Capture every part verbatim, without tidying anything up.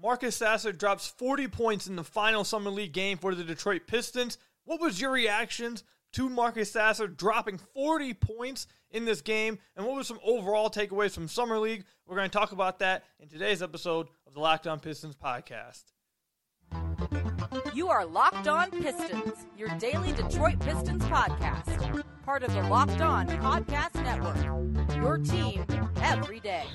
Marcus Sasser drops forty points in the final Summer League game for the Detroit Pistons. What was your reactions to Marcus Sasser dropping forty points in this game? And what were some overall takeaways from Summer League? We're going to talk about that in today's episode of the Locked On Pistons podcast. You are Locked On Pistons, your daily Detroit Pistons podcast. Part of the Locked On Podcast Network, your team every day.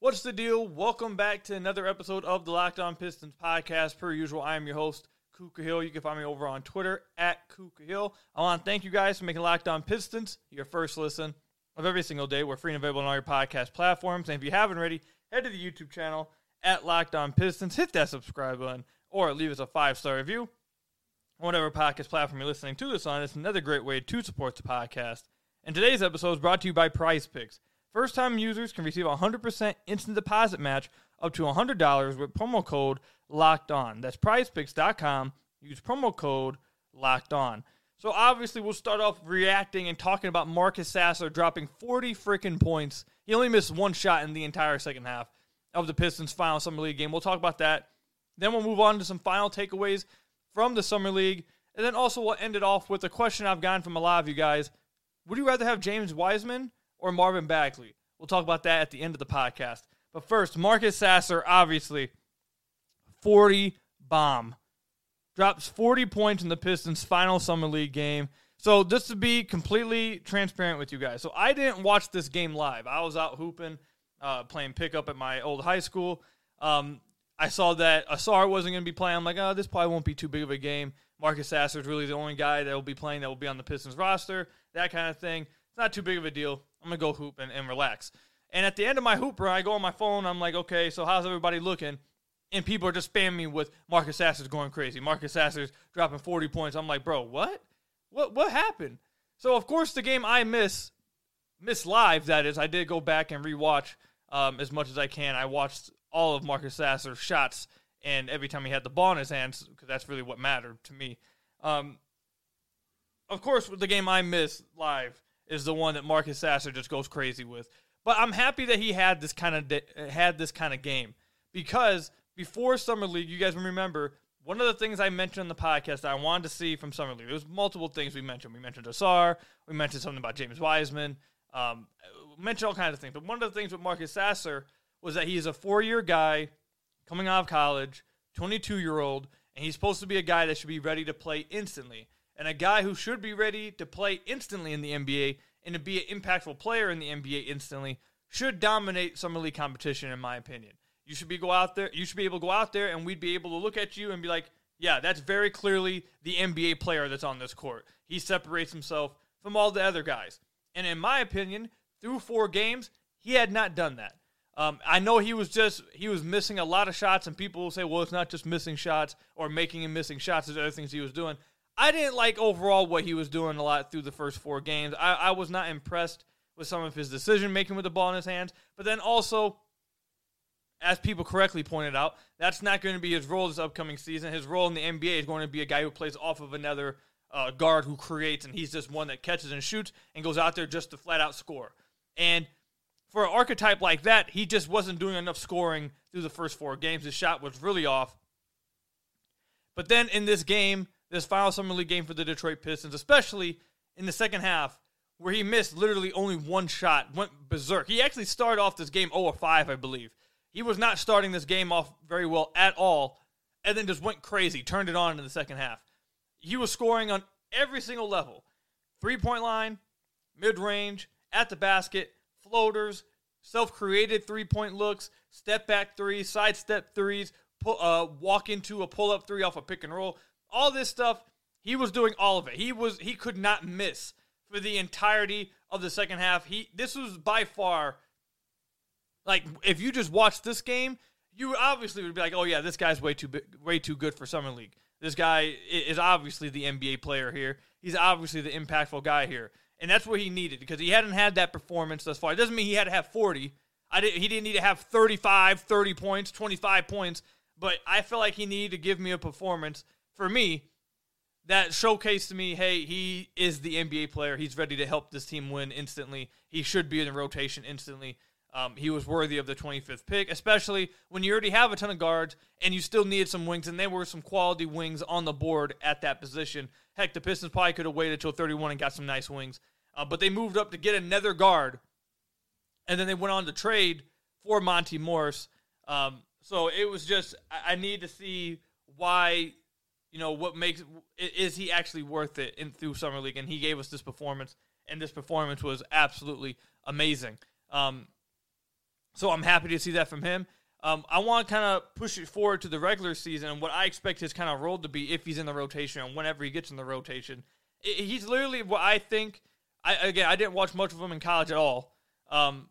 What's the deal? Welcome back to another episode of the Locked On Pistons podcast. Per usual, I am your host, Kuka Hill. You can find me over on Twitter, at Kuka Hill. I want to thank you guys for making Locked On Pistons your first listen of every single day. We're free and available on all your podcast platforms. And if you haven't already, head to the YouTube channel, at Locked On Pistons. Hit that subscribe button, or leave us a five-star review on whatever podcast platform you're listening to this on. It's another great way to support the podcast. And today's episode is brought to you by PrizePicks. First-time users can receive a one hundred percent instant deposit match up to one hundred dollars with promo code LOCKEDON. That's prize picks dot com. Use promo code LOCKEDON. So obviously we'll start off reacting and talking about Marcus Sasser dropping forty freaking points. He only missed one shot in the entire second half of the Pistons' final Summer League game. We'll talk about that. Then we'll move on to some final takeaways from the Summer League. And then also we'll end it off with a question I've gotten from a lot of you guys. Would you rather have James Wiseman or Marvin Bagley? We'll talk about that at the end of the podcast. But first, Marcus Sasser, obviously, forty bomb. Drops forty points in the Pistons' final Summer League game. So just to be completely transparent with you guys. So I didn't watch this game live. I was out hooping, uh, playing pickup at my old high school. Um, I saw that Ausar wasn't going to be playing. I'm like, oh, this probably won't be too big of a game. Marcus Sasser is really the only guy that will be playing that will be on the Pistons roster. That kind of thing. It's not too big of a deal. I'm going to go hoop and, and relax. And at the end of my hoop run, I go on my phone. I'm like, okay, so how's everybody looking? And people are just spamming me with Marcus Sasser's going crazy. Marcus Sasser's dropping forty points. I'm like, bro, what? What what happened? So, of course, the game I miss, miss live, that is, I did go back and rewatch um, as much as I can. I watched all of Marcus Sasser's shots and every time he had the ball in his hands, because that's really what mattered to me. Um, of course, the game I miss live is the one that Marcus Sasser just goes crazy with. But I'm happy that he had this kind of de- had this kind of game, because before Summer League, you guys remember, one of the things I mentioned on the podcast that I wanted to see from Summer League, there was multiple things we mentioned. We mentioned Ausar. We mentioned something about James Wiseman. Um, we mentioned all kinds of things. But one of the things with Marcus Sasser was that he is a four-year guy coming out of college, twenty-two-year-old, and he's supposed to be a guy that should be ready to play instantly. And a guy who should be ready to play instantly in the N B A and to be an impactful player in the N B A instantly should dominate Summer League competition, in my opinion. You should be go out there. You should be able to go out there, and we'd be able to look at you and be like, yeah, that's very clearly the N B A player that's on this court. He separates himself from all the other guys. And in my opinion, through four games, he had not done that. Um, I know he was just he was missing a lot of shots, and people will say, well, it's not just missing shots or making and missing shots. There's other things he was doing. I didn't like overall what he was doing a lot through the first four games. I, I was not impressed with some of his decision-making with the ball in his hands. But then also, as people correctly pointed out, that's not going to be his role this upcoming season. His role in the N B A is going to be a guy who plays off of another uh, guard who creates, and he's just one that catches and shoots and goes out there just to flat-out score. And for an archetype like that, he just wasn't doing enough scoring through the first four games. His shot was really off. But then in this game, this final Summer League game for the Detroit Pistons, especially in the second half, where he missed literally only one shot, went berserk. He actually started off this game oh for five, I believe. He was not starting this game off very well at all, and then just went crazy, turned it on in the second half. He was scoring on every single level. Three-point line, mid-range, at the basket, floaters, self-created three-point looks, step-back threes, side-step threes, pull, uh, walk into a pull-up three off a pick-and-roll. All this stuff, he was doing all of it. He was he could not miss for the entirety of the second half. He this was by far, like, if you just watched this game, you obviously would be like, oh yeah, this guy's way too way too good for Summer League. This guy is obviously the N B A player here. He's obviously the impactful guy here, and that's what he needed, because he hadn't had that performance thus far. It doesn't mean he had to have forty. I didn't, he didn't need to have thirty-five, thirty points, twenty-five points, but I feel like he needed to give me a performance. For me, that showcased to me, hey, he is the N B A player. He's ready to help this team win instantly. He should be in the rotation instantly. Um, he was worthy of the twenty-fifth pick, especially when you already have a ton of guards and you still needed some wings, and there were some quality wings on the board at that position. Heck, the Pistons probably could have waited until thirty-one and got some nice wings, uh, but they moved up to get another guard, and then they went on to trade for Monty Morris. Um, so it was just, I, I need to see why, you know, what makes, is he actually worth it in through Summer League, and he gave us this performance, and this performance was absolutely amazing. Um So I'm happy to see that from him. Um, I want to kind of push it forward to the regular season and what I expect his kind of role to be if he's in the rotation and whenever he gets in the rotation. It, he's literally what I think. I, again, I didn't watch much of him in college at all. Um,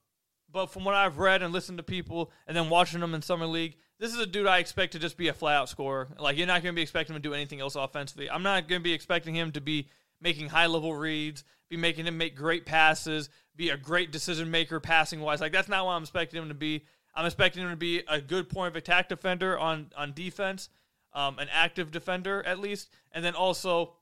but from what I've read and listened to people and then watching him in Summer League, this is a dude I expect to just be a flat-out scorer. Like, you're not going to be expecting him to do anything else offensively. I'm not going to be expecting him to be making high-level reads, be making him make great passes, be a great decision maker passing-wise. Like, that's not what I'm expecting him to be. I'm expecting him to be a good point-of-attack defender on, on defense, um, an active defender at least, and then also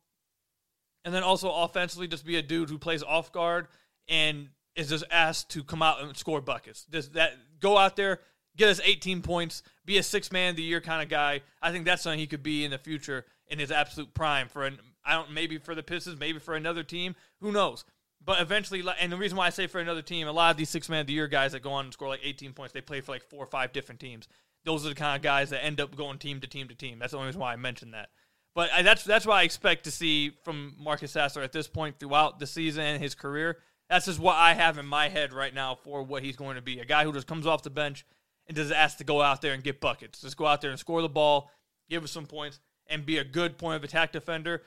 and then also offensively just be a dude who plays off guard and is just asked to come out and score buckets. Just that, go out there, get us eighteen points, be a six-man of the year kind of guy. I think that's something he could be in the future in his absolute prime for an I don't maybe for the Pistons, maybe for another team. Who knows? But eventually, and the reason why I say for another team, a lot of these six-man of the year guys that go on and score like eighteen points, they play for like four or five different teams. Those are the kind of guys that end up going team to team to team. That's the only reason why I mentioned that. But I, that's that's what I expect to see from Marcus Sasser at this point throughout the season and his career. That's just what I have in my head right now for what he's going to be. A guy who just comes off the bench and just asks to go out there and get buckets. Just go out there and score the ball, give us some points, and be a good point-of-attack defender.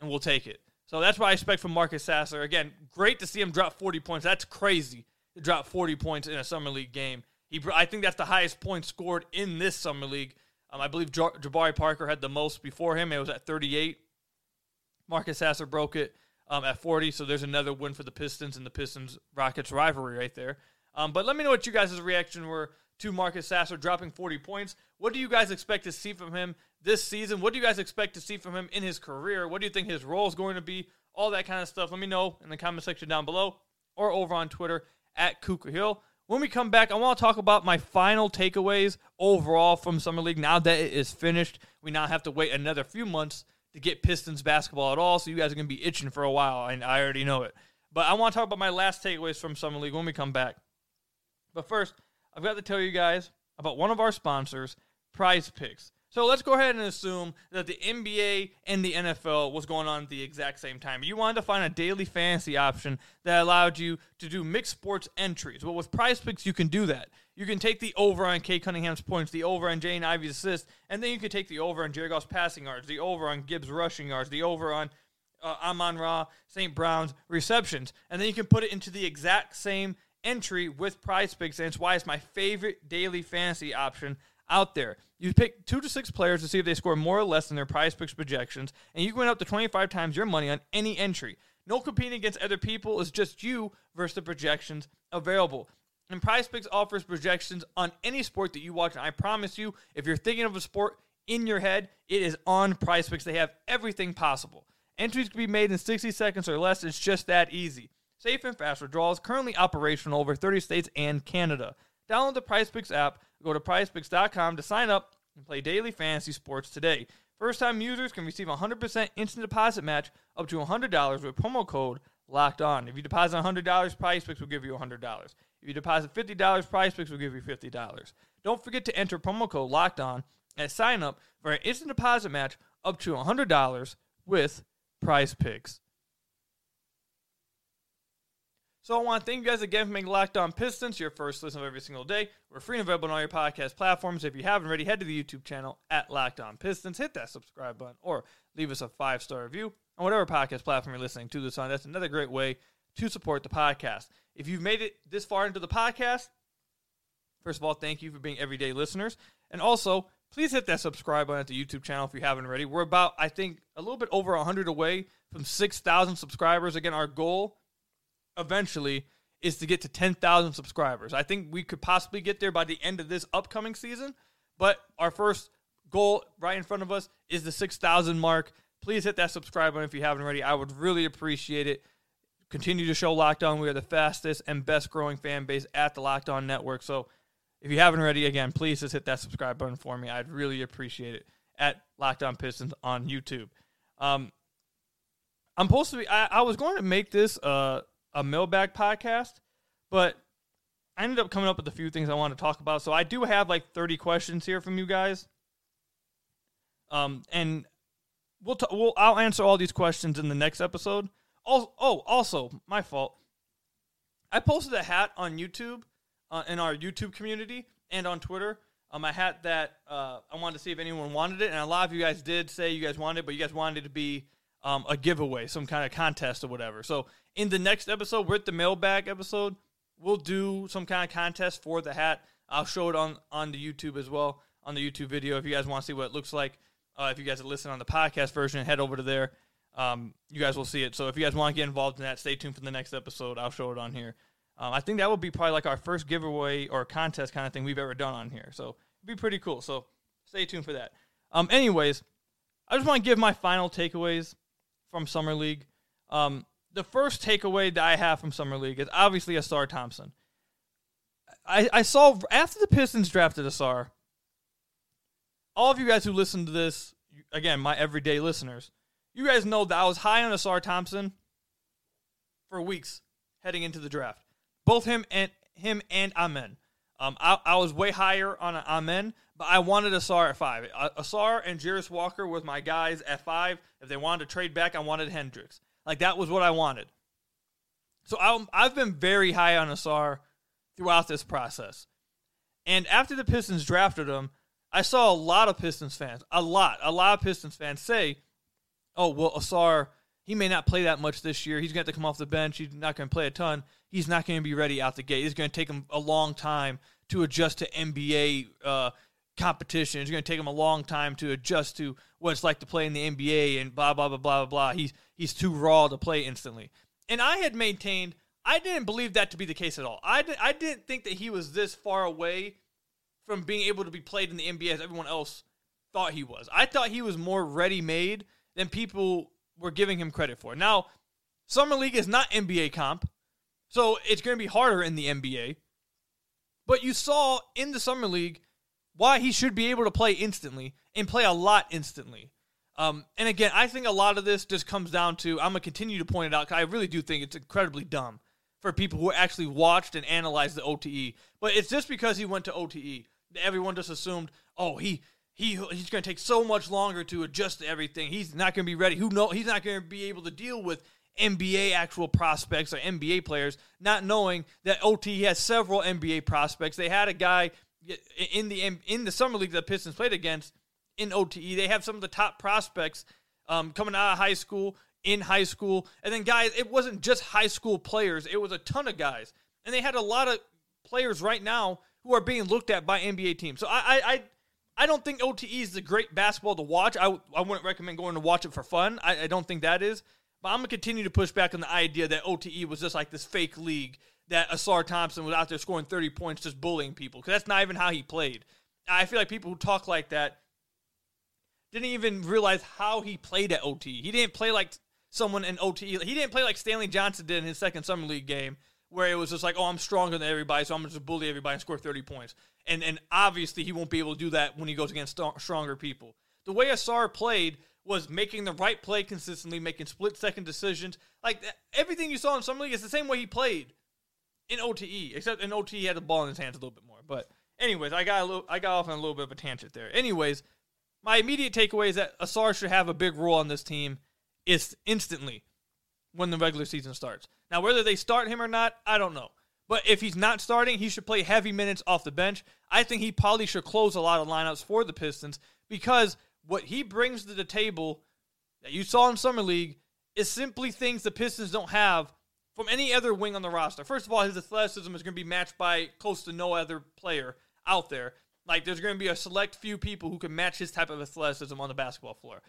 And we'll take it. So that's what I expect from Marcus Sasser. Again, great to see him drop forty points. That's crazy to drop forty points in a Summer League game. He, I think that's the highest point scored in this Summer League. Um, I believe Jabari Parker had the most before him. It was at thirty-eight. Marcus Sasser broke it um, at forty, so there's another win for the Pistons and the Pistons-Rockets rivalry right there. Um, but let me know what you guys' reaction were to Marcus Sasser dropping forty points. What do you guys expect to see from him this season? What do you guys expect to see from him in his career? What do you think his role is going to be? All that kind of stuff. Let me know in the comment section down below or over on Twitter at Kuka Hill. When we come back, I want to talk about my final takeaways overall from Summer League. Now that it is finished, we now have to wait another few months to get Pistons basketball at all, so you guys are going to be itching for a while, and I already know it. But I want to talk about my last takeaways from Summer League when we come back. But first, I've got to tell you guys about one of our sponsors, PrizePicks. So let's go ahead and assume that the N B A and the N F L was going on at the exact same time. You wanted to find a daily fantasy option that allowed you to do mixed sports entries. Well, with PrizePicks, you can do that. You can take the over on Kate Cunningham's points, the over on Jane Ivey's assists, and then you can take the over on Jared Goff's passing yards, the over on Gibbs' rushing yards, the over on uh, Amon-Ra, Saint Brown's receptions, and then you can put it into the exact same entry with PrizePicks, and it's why it's my favorite daily fantasy option out there. You pick two to six players to see if they score more or less than their PrizePicks projections, and you can win up to twenty-five times your money on any entry. No competing against other people, it's just you versus the projections available. And PrizePicks offers projections on any sport that you watch, and I promise you, if you're thinking of a sport in your head, it is on PrizePicks. They have everything possible. Entries can be made in sixty seconds or less. It's just that easy. Safe and fast withdrawals, currently operational over thirty states and Canada. Download the PrizePicks app, go to prize picks dot com to sign up and play daily fantasy sports today. First-time users can receive a one hundred percent instant deposit match up to one hundred dollars with promo code LOCKEDON. If you deposit one hundred dollars, PrizePicks will give you one hundred dollars. If you deposit fifty dollars, PrizePicks will give you fifty dollars. Don't forget to enter promo code LOCKEDON and sign up for an instant deposit match up to one hundred dollars with PrizePicks. So I want to thank you guys again for making Locked On Pistons your first listen of every single day. We're free and available on all your podcast platforms. If you haven't already, head to the YouTube channel at Locked On Pistons. Hit that subscribe button or leave us a five-star review on whatever podcast platform you're listening to this on. That's another great way to support the podcast. If you've made it this far into the podcast, first of all, thank you for being everyday listeners. And also, please hit that subscribe button at the YouTube channel if you haven't already. We're about, I think, a little bit over one hundred away from six thousand subscribers. Again, our goal eventually is to get to ten thousand subscribers. I think we could possibly get there by the end of this upcoming season, but our first goal right in front of us is the six thousand mark. please hit that subscribe button if you haven't already. I would really appreciate it. Continue to show Locked On. We are the fastest and best growing fan base at the Locked On Network. So if you haven't already, again, please just hit that subscribe button for me. I'd really appreciate it. At Locked On Pistons on YouTube. Um, I'm supposed to be, I, I was going to make this uh, a mailbag podcast, but I ended up coming up with a few things I want to talk about. So I do have like thirty questions here from you guys. Um, and we'll, t- we'll I'll answer all these questions in the next episode. Oh, oh, also, my fault. I posted a hat on YouTube, uh, in our YouTube community and on Twitter. Um, I had that uh, I wanted to see if anyone wanted it, and a lot of you guys did say you guys wanted it, but you guys wanted it to be um, a giveaway, some kind of contest or whatever. So in the next episode, we're at the mailbag episode, we'll do some kind of contest for the hat. I'll show it on, on the YouTube as well, on the YouTube video. If you guys want to see what it looks like, uh, if you guys are listening on the podcast version, head over to there. Um, you guys will see it. So if you guys want to get involved in that, stay tuned for the next episode. I'll show it on here. Um, I think that would be probably like our first giveaway or contest kind of thing we've ever done on here. So it'd be pretty cool. So stay tuned for that. Um, anyways, I just want to give my final takeaways from Summer League. Um, the first takeaway that I have from Summer League is obviously Ausar Thompson. I, I saw after the Pistons drafted Ausar, all of you guys who listen to this, again, my everyday listeners, you guys know that I was high on Ausar Thompson for weeks heading into the draft. Both him and him and Amen. Um, I, I was way higher on Amen, but I wanted Ausar at five. Ausar and Jairus Walker was my guys at five. If they wanted to trade back, I wanted Hendricks. Like, that was what I wanted. So I, I've been very high on Ausar throughout this process. And after the Pistons drafted him, I saw a lot of Pistons fans, a lot, a lot of Pistons fans say, oh, well, Ausar, he may not play that much this year. He's going to have to come off the bench. He's not going to play a ton. He's not going to be ready out the gate. It's going to take him a long time to adjust to N B A uh, competition. It's going to take him a long time to adjust to what it's like to play in the N B A and blah, blah, blah, blah, blah. He's, he's too raw to play instantly. And I had maintained, I didn't believe that to be the case at all. I, did, I didn't think that he was this far away from being able to be played in the N B A as everyone else thought he was. I thought he was more ready-made than people we're giving him credit for. Now, Summer League is not N B A comp, so it's going to be harder in the N B A. But you saw in the Summer League why he should be able to play instantly and play a lot instantly. Um, and again, I think a lot of this just comes down to, I'm going to continue to point it out because I really do think it's incredibly dumb for people who actually watched and analyzed the O T E. But it's just because he went to O T E that everyone just assumed, oh, he... He he's going to take so much longer to adjust to everything. He's not going to be ready. Who know? He's not going to be able to deal with N B A actual prospects or N B A players. Not knowing that O T has several N B A prospects. They had a guy in the in the summer league that the Pistons played against in O T E. They have some of the top prospects um, coming out of high school, in high school, and then guys. It wasn't just high school players. It was a ton of guys, and they had a lot of players right now who are being looked at by N B A teams. So I. I, I I don't think O T E is the great basketball to watch. I, I wouldn't recommend going to watch it for fun. I, I don't think that is. But I'm going to continue to push back on the idea that O T E was just like this fake league that Ausar Thompson was out there scoring thirty points just bullying people, because that's not even how he played. I feel like people who talk like that didn't even realize how he played at O T E. He didn't play like someone in O T E. He didn't play like Stanley Johnson did in his second Summer League game, where it was just like, oh, I'm stronger than everybody, so I'm going to just bully everybody and score thirty points. And and obviously he won't be able to do that when he goes against st- stronger people. The way Ausar played was making the right play consistently, making split-second decisions. Like, th- everything you saw in Summer League is the same way he played in O T E, except in O T E he had the ball in his hands a little bit more. But anyways, I got a little, I got off on a little bit of a tangent there. Anyways, my immediate takeaway is that Ausar should have a big role on this team is instantly when the regular season starts. Now, whether they start him or not, I don't know. But if he's not starting, he should play heavy minutes off the bench. I think he probably should close a lot of lineups for the Pistons, because what he brings to the table that you saw in Summer League is simply things the Pistons don't have from any other wing on the roster. First of all, his athleticism is going to be matched by close to no other player out there. Like, there's going to be a select few people who can match his type of athleticism on the basketball floor.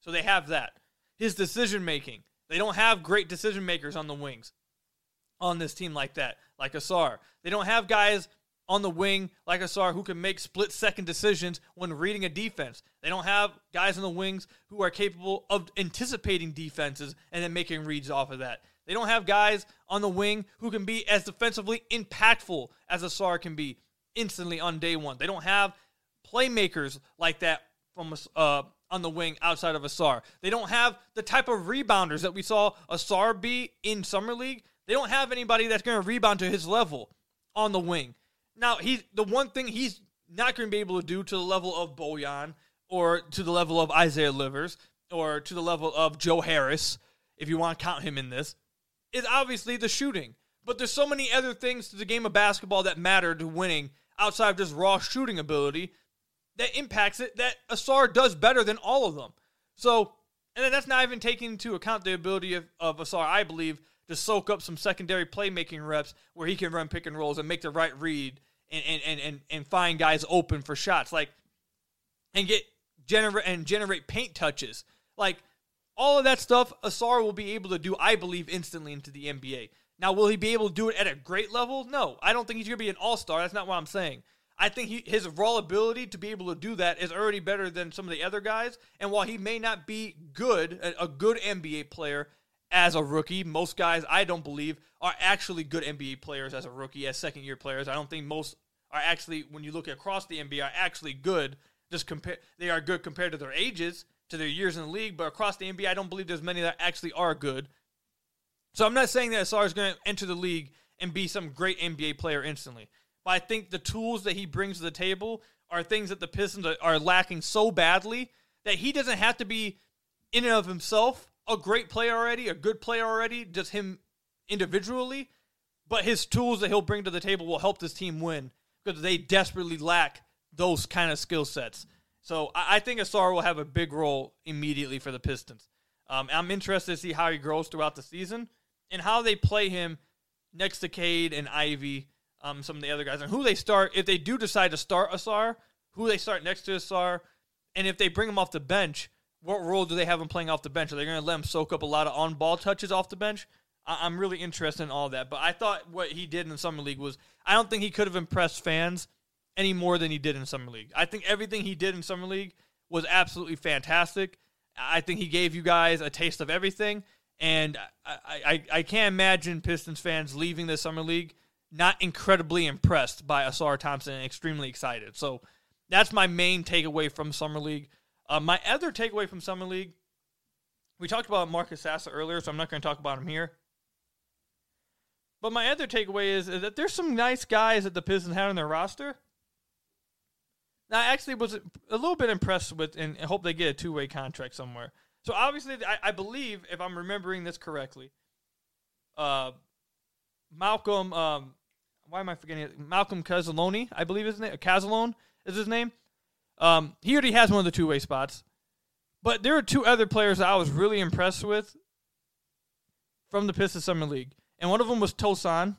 So they have that. His decision-making. They don't have great decision makers on the wings on this team like that, like Ausar. They don't have guys on the wing, like Ausar, who can make split-second decisions when reading a defense. They don't have guys in the wings who are capable of anticipating defenses and then making reads off of that. They don't have guys on the wing who can be as defensively impactful as Ausar can be instantly on day one. They don't have playmakers like that from uh, on the wing outside of Ausar. They don't have the type of rebounders that we saw Ausar be in Summer League. They don't have anybody that's going to rebound to his level on the wing. Now, he's, the one thing he's not going to be able to do to the level of Bojan or to the level of Isaiah Livers or to the level of Joe Harris, if you want to count him in this, is obviously the shooting. But there's so many other things to the game of basketball that matter to winning outside of just raw shooting ability that impacts it, that Ausar does better than all of them. So, and then that's not even taking into account the ability of, of Ausar, I believe, to soak up some secondary playmaking reps where he can run pick and rolls and make the right read And and, and and find guys open for shots, like, and get generate and generate paint touches, like all of that stuff. Ausar will be able to do, I believe, instantly into the N B A. Now, will he be able to do it at a great level? No, I don't think he's gonna be an all-star. That's not what I'm saying. I think he, his raw ability to be able to do that is already better than some of the other guys. And while he may not be good, a, a good N B A player as a rookie, most guys, I don't believe, are actually good N B A players as a rookie, as second-year players. I don't think most are actually, when you look across the N B A, are actually good. Just compare, they are good compared to their ages, to their years in the league, but across the N B A, I don't believe there's many that actually are good. So I'm not saying that Ausar is going to enter the league and be some great N B A player instantly, but I think the tools that he brings to the table are things that the Pistons are, are lacking so badly that he doesn't have to be, in and of himself, a great player already, a good player already, just him individually, but his tools that he'll bring to the table will help this team win because they desperately lack those kind of skill sets. So I think Ausar will have a big role immediately for the Pistons. Um, I'm interested to see how he grows throughout the season and how they play him next to Cade and Ivy, um, some of the other guys, and who they start, if they do decide to start Ausar, who they start next to Ausar, and if they bring him off the bench, what role do they have him playing off the bench? Are they going to let him soak up a lot of on-ball touches off the bench? I- I'm really interested in all that. But I thought what he did in Summer League was, I don't think he could have impressed fans any more than he did in Summer League. I think everything he did in Summer League was absolutely fantastic. I think he gave you guys a taste of everything. And I, I-, I can't imagine Pistons fans leaving the Summer League not incredibly impressed by Ausar Thompson and extremely excited. So that's my main takeaway from Summer League. Uh, my other takeaway from Summer League, we talked about Marcus Sasser earlier, so I'm not going to talk about him here. But my other takeaway is, is that there's some nice guys that the Pistons had on their roster. Now, I actually was a little bit impressed with, and hope they get a two-way contract somewhere. So, obviously, I, I believe, if I'm remembering this correctly, uh, Malcolm, um, why am I forgetting it? Malcolm Cazalone, I believe his name, Cazalone is his name. Um, he already has one of the two-way spots. But there are two other players that I was really impressed with from the Pistons Summer League. And one of them was Tosan.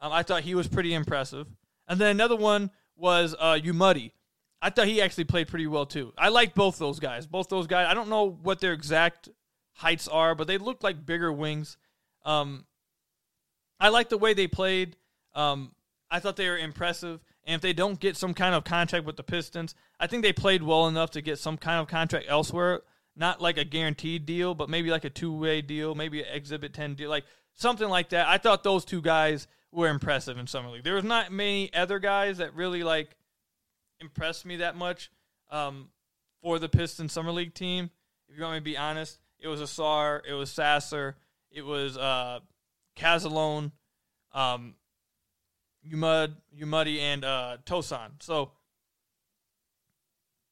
Um, I thought he was pretty impressive. And then another one was uh, Umuddy. I thought he actually played pretty well, too. I like both those guys. Both those guys, I don't know what their exact heights are, but they look like bigger wings. Um, I like the way they played. Um, I thought they were impressive. And if they don't get some kind of contract with the Pistons, I think they played well enough to get some kind of contract elsewhere. Not like a guaranteed deal, but maybe like a two-way deal, maybe an Exhibit ten deal, like something like that. I thought those two guys were impressive in Summer League. There was not many other guys that really like impressed me that much um, for the Pistons Summer League team. If you want me to be honest, it was Ausar, it was Sasser, it was uh, Cazalone, um, Umud, Umuddy, and uh, Tosan. So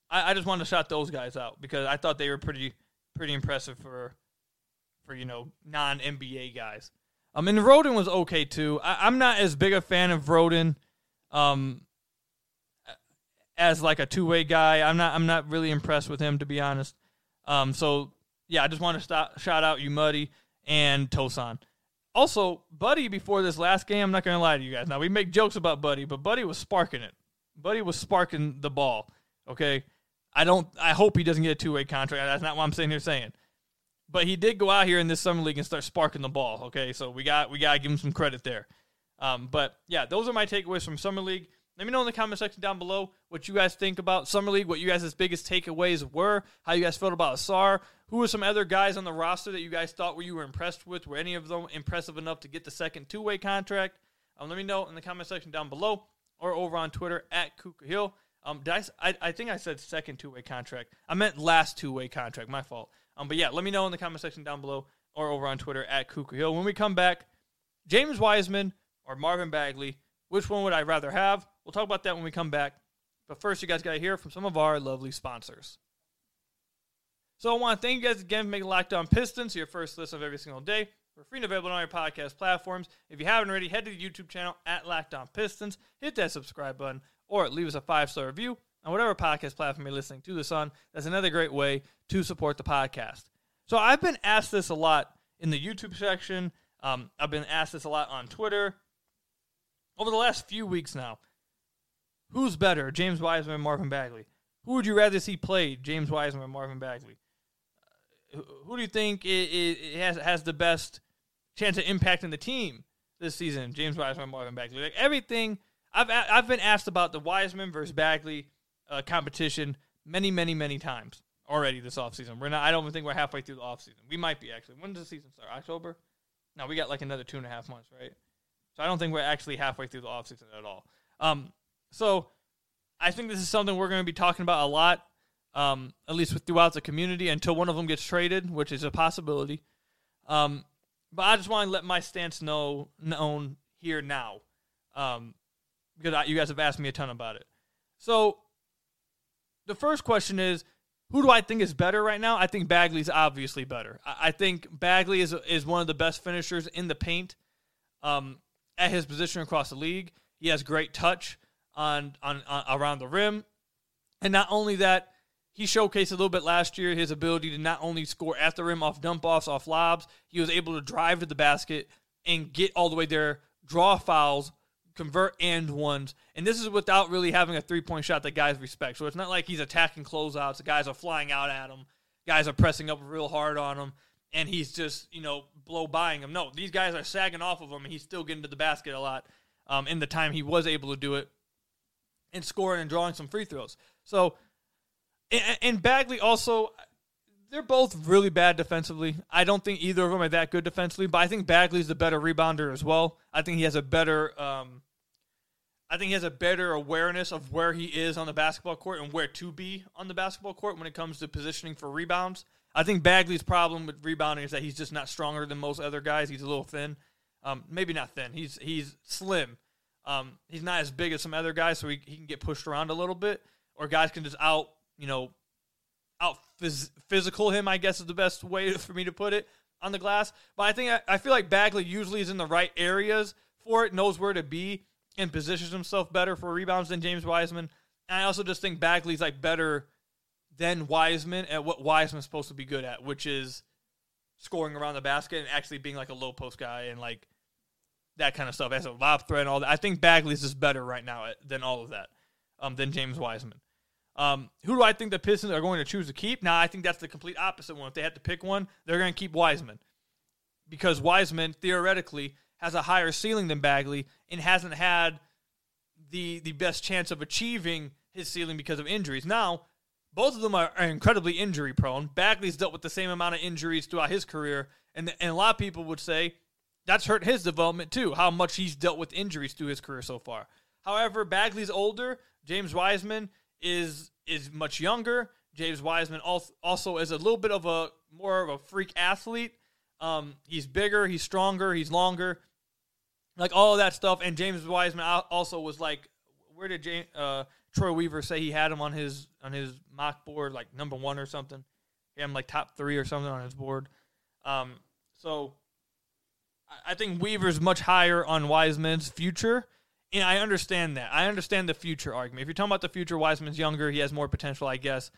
I, I just wanted to shout those guys out because I thought they were pretty pretty impressive for, for you know, non-N B A guys. I um, mean, Roden was okay, too. I, I'm not as big a fan of Roden um, as, like, a two-way guy. I'm not I'm not really impressed with him, to be honest. Um, so, yeah, I just want to stop, shout out Umuddy and Tosan. Also, Buddy, before this last game, I'm not going to lie to you guys. Now, we make jokes about Buddy, but Buddy was sparking it. Buddy was sparking the ball, okay? I don't. I hope he doesn't get a two-way contract. That's not what I'm sitting here saying. But he did go out here in this Summer League and start sparking the ball, okay? So we got we got to give him some credit there. Um, but, yeah, those are my takeaways from Summer League. Let me know in the comment section down below what you guys think about Summer League, what you guys' biggest takeaways were, how you guys felt about Ausar, who were some other guys on the roster that you guys thought were you were impressed with, were any of them impressive enough to get the second two-way contract? Um, let me know in the comment section down below or over on Twitter at Kuka Hill. Um, did I, I, I think I said second two-way contract. I meant last two-way contract, my fault. Um, but yeah, let me know in the comment section down below or over on Twitter at Kuka Hill. When we come back, James Wiseman or Marvin Bagley, which one would I rather have? We'll talk about that when we come back. But first, you guys got to hear from some of our lovely sponsors. So I want to thank you guys again for making Locked On Pistons your first listen of every single day. We're free and available on your podcast platforms. If you haven't already, head to the YouTube channel at Locked On Pistons. Hit that subscribe button or leave us a five-star review on whatever podcast platform you're listening to this on. That's another great way to support the podcast. So I've been asked this a lot in the YouTube section. Um, I've been asked this a lot on Twitter. Over the last few weeks now, who's better, James Wiseman or Marvin Bagley? Who would you rather see play, James Wiseman or Marvin Bagley? Uh, who do you think it, it, it has, has the best chance of impacting the team this season, James Wiseman or Marvin Bagley? Like everything, I've I've been asked about the Wiseman versus Bagley uh, competition many, many, many times already this offseason. We're not. I don't even think we're halfway through the offseason. We might be, actually. When does the season start? October? No, we got like another two and a half months, right? So I don't think we're actually halfway through the offseason at all. Um, so I think this is something we're going to be talking about a lot, um, at least with, throughout the community, until one of them gets traded, which is a possibility. Um, but I just want to let my stance know known here now, um, because I, you guys have asked me a ton about it. So the first question is, who do I think is better right now? I think Bagley's obviously better. I, I think Bagley is is one of the best finishers in the paint. Um, At his position across the league, he has great touch on, on on around the rim, and not only that, he showcased a little bit last year his ability to not only score at the rim off dump offs, off lobs. He was able to drive to the basket and get all the way there, draw fouls, convert and ones, and this is without really having a three point shot that guys respect. So it's not like he's attacking closeouts. The guys are flying out at him, guys are pressing up real hard on him. And he's just, you know, blow buying him. No, these guys are sagging off of him, and he's still getting to the basket a lot um, in the time he was able to do it and scoring and drawing some free throws. So, and, and Bagley also, they're both really bad defensively. I don't think either of them are that good defensively, but I think Bagley's the better rebounder as well. I think he has a better, um, I think he has a better awareness of where he is on the basketball court and where to be on the basketball court when it comes to positioning for rebounds. I think Bagley's problem with rebounding is that he's just not stronger than most other guys. He's a little thin. Um, maybe not thin. He's he's slim. Um, he's not as big as some other guys, so he, he can get pushed around a little bit. Or guys can just out, you know, out phys- physical him, I guess is the best way for me to put it, on the glass. But I think I, I feel like Bagley usually is in the right areas for it, knows where to be, and positions himself better for rebounds than James Wiseman. And I also just think Bagley's like better than Wiseman at what Wiseman's supposed to be good at, which is scoring around the basket and actually being like a low post guy and like that kind of stuff as a lob threat and all that. I think Bagley's just better right now at, than all of that, um, than James Wiseman. Um, who do I think the Pistons are going to choose to keep? Now, I think that's the complete opposite one. If they had to pick one, they're going to keep Wiseman because Wiseman theoretically has a higher ceiling than Bagley and hasn't had the the best chance of achieving his ceiling because of injuries. Now, both of them are, are incredibly injury-prone. Bagley's dealt with the same amount of injuries throughout his career, and, and a lot of people would say that's hurt his development too, how much he's dealt with injuries through his career so far. However, Bagley's older. James Wiseman is is much younger. James Wiseman also, also is a little bit of a more of a freak athlete. Um, he's bigger. He's stronger. He's longer. Like all of that stuff. And James Wiseman also was like, where did James... Uh, Troy Weaver say he had him on his on his mock board, like number one or something. He had him like top three or something on his board. Um, so I, I think Weaver's much higher on Wiseman's future, and I understand that. I understand the future argument. If you're talking about the future, Wiseman's younger. He has more potential, I guess.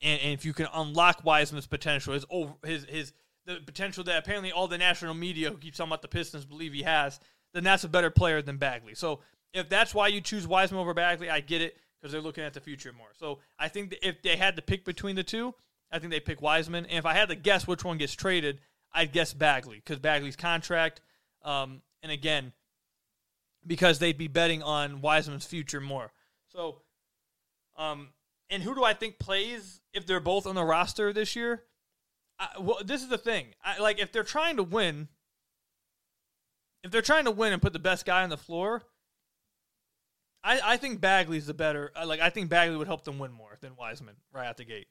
And, and if you can unlock Wiseman's potential, his over, his his the potential that apparently all the national media who keeps talking about the Pistons believe he has, then that's a better player than Bagley. So if that's why you choose Wiseman over Bagley, I get it. Because they're looking at the future more. So I think that if they had to pick between the two, I think they pick Wiseman. And if I had to guess which one gets traded, I'd guess Bagley because Bagley's contract. Um, and again, because they'd be betting on Wiseman's future more. So, um, and who do I think plays if they're both on the roster this year? I, well, this is the thing. I, like, if they're trying to win, if they're trying to win and put the best guy on the floor, I, I think Bagley's the better. Like, I think Bagley would help them win more than Wiseman right out the gate.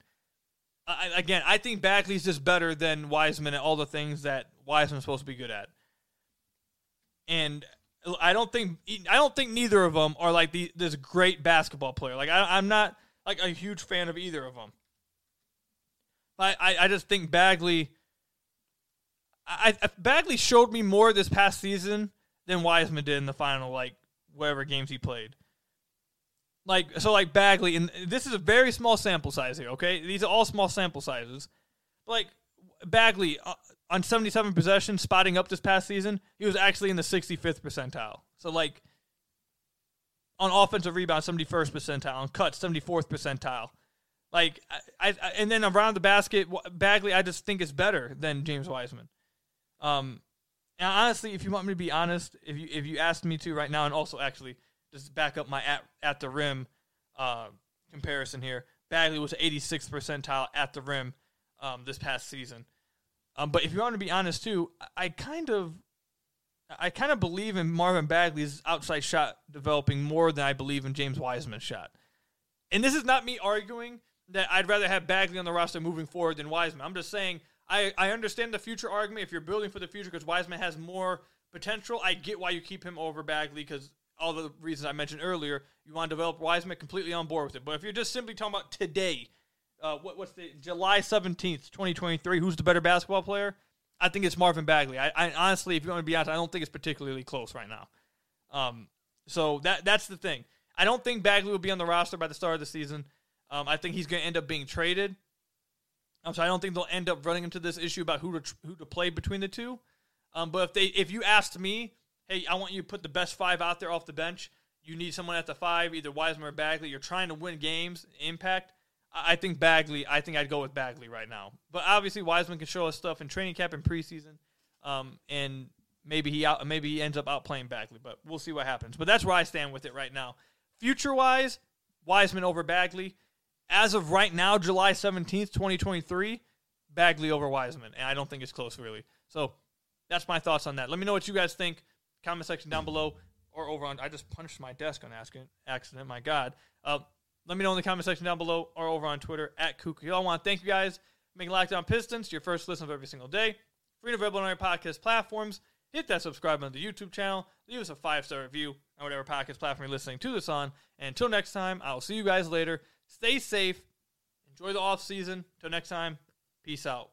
I, again, I think Bagley's just better than Wiseman at all the things that Wiseman's supposed to be good at. And I don't think I don't think neither of them are like the, this great basketball player. Like I, I'm not like a huge fan of either of them. I, I, I just think Bagley. I, I Bagley showed me more this past season than Wiseman did in the final, like whatever games he played. Like so, like Bagley, and this is a very small sample size here. Okay, these are all small sample sizes. Like Bagley. Uh, On seventy-seven possessions, spotting up this past season, he was actually in the sixty-fifth percentile. So, like, on offensive rebound, seventy-first percentile. On cuts, seventy-fourth percentile. Like, I, I and then around the basket, Bagley, I just think is better than James Wiseman. Um, and honestly, if you want me to be honest, if you if you asked me to right now, and also actually just back up my at, at the rim uh, comparison here, Bagley was eighty-sixth percentile at the rim um, this past season. Um, but if you want to be honest too, I kind of, I kind of believe in Marvin Bagley's outside shot developing more than I believe in James Wiseman's shot. And this is not me arguing that I'd rather have Bagley on the roster moving forward than Wiseman. I'm just saying I, I understand the future argument if you're building for the future because Wiseman has more potential. I get why you keep him over Bagley because all the reasons I mentioned earlier. You want to develop Wiseman, completely on board with it. But if you're just simply talking about today. Uh, what, what's the July seventeenth, twenty twenty-three? Who's the better basketball player? I think it's Marvin Bagley. I, I honestly, if you want to be honest, I don't think it's particularly close right now. Um, so that that's the thing. I don't think Bagley will be on the roster by the start of the season. Um, I think he's going to end up being traded. Um, so I don't think they'll end up running into this issue about who to who to play between the two. Um, but if they if you asked me, hey, I want you to put the best five out there off the bench. You need someone at the five, either Wiseman or Bagley. You're trying to win games, impact. I think Bagley, I think I'd go with Bagley right now. But obviously Wiseman can show us stuff in training camp and preseason, um, and maybe he out, maybe he ends up outplaying Bagley, but we'll see what happens. But that's where I stand with it right now. Future-wise, Wiseman over Bagley. As of right now, July seventeenth, twenty twenty-three, Bagley over Wiseman, and I don't think it's close really. So that's my thoughts on that. Let me know what you guys think. Comment section down below or over on – I just punched my desk on accident. My God. Uh, Let me know in the comment section down below or over on Twitter at Kuka Hill. I want to thank you guys for making Locked On Pistons your first listen of every single day. Free and available on your podcast platforms. Hit that subscribe button to the YouTube channel. Leave us a five-star review on whatever podcast platform you're listening to this on. And until next time, I'll see you guys later. Stay safe. Enjoy the off season. Until next time, peace out.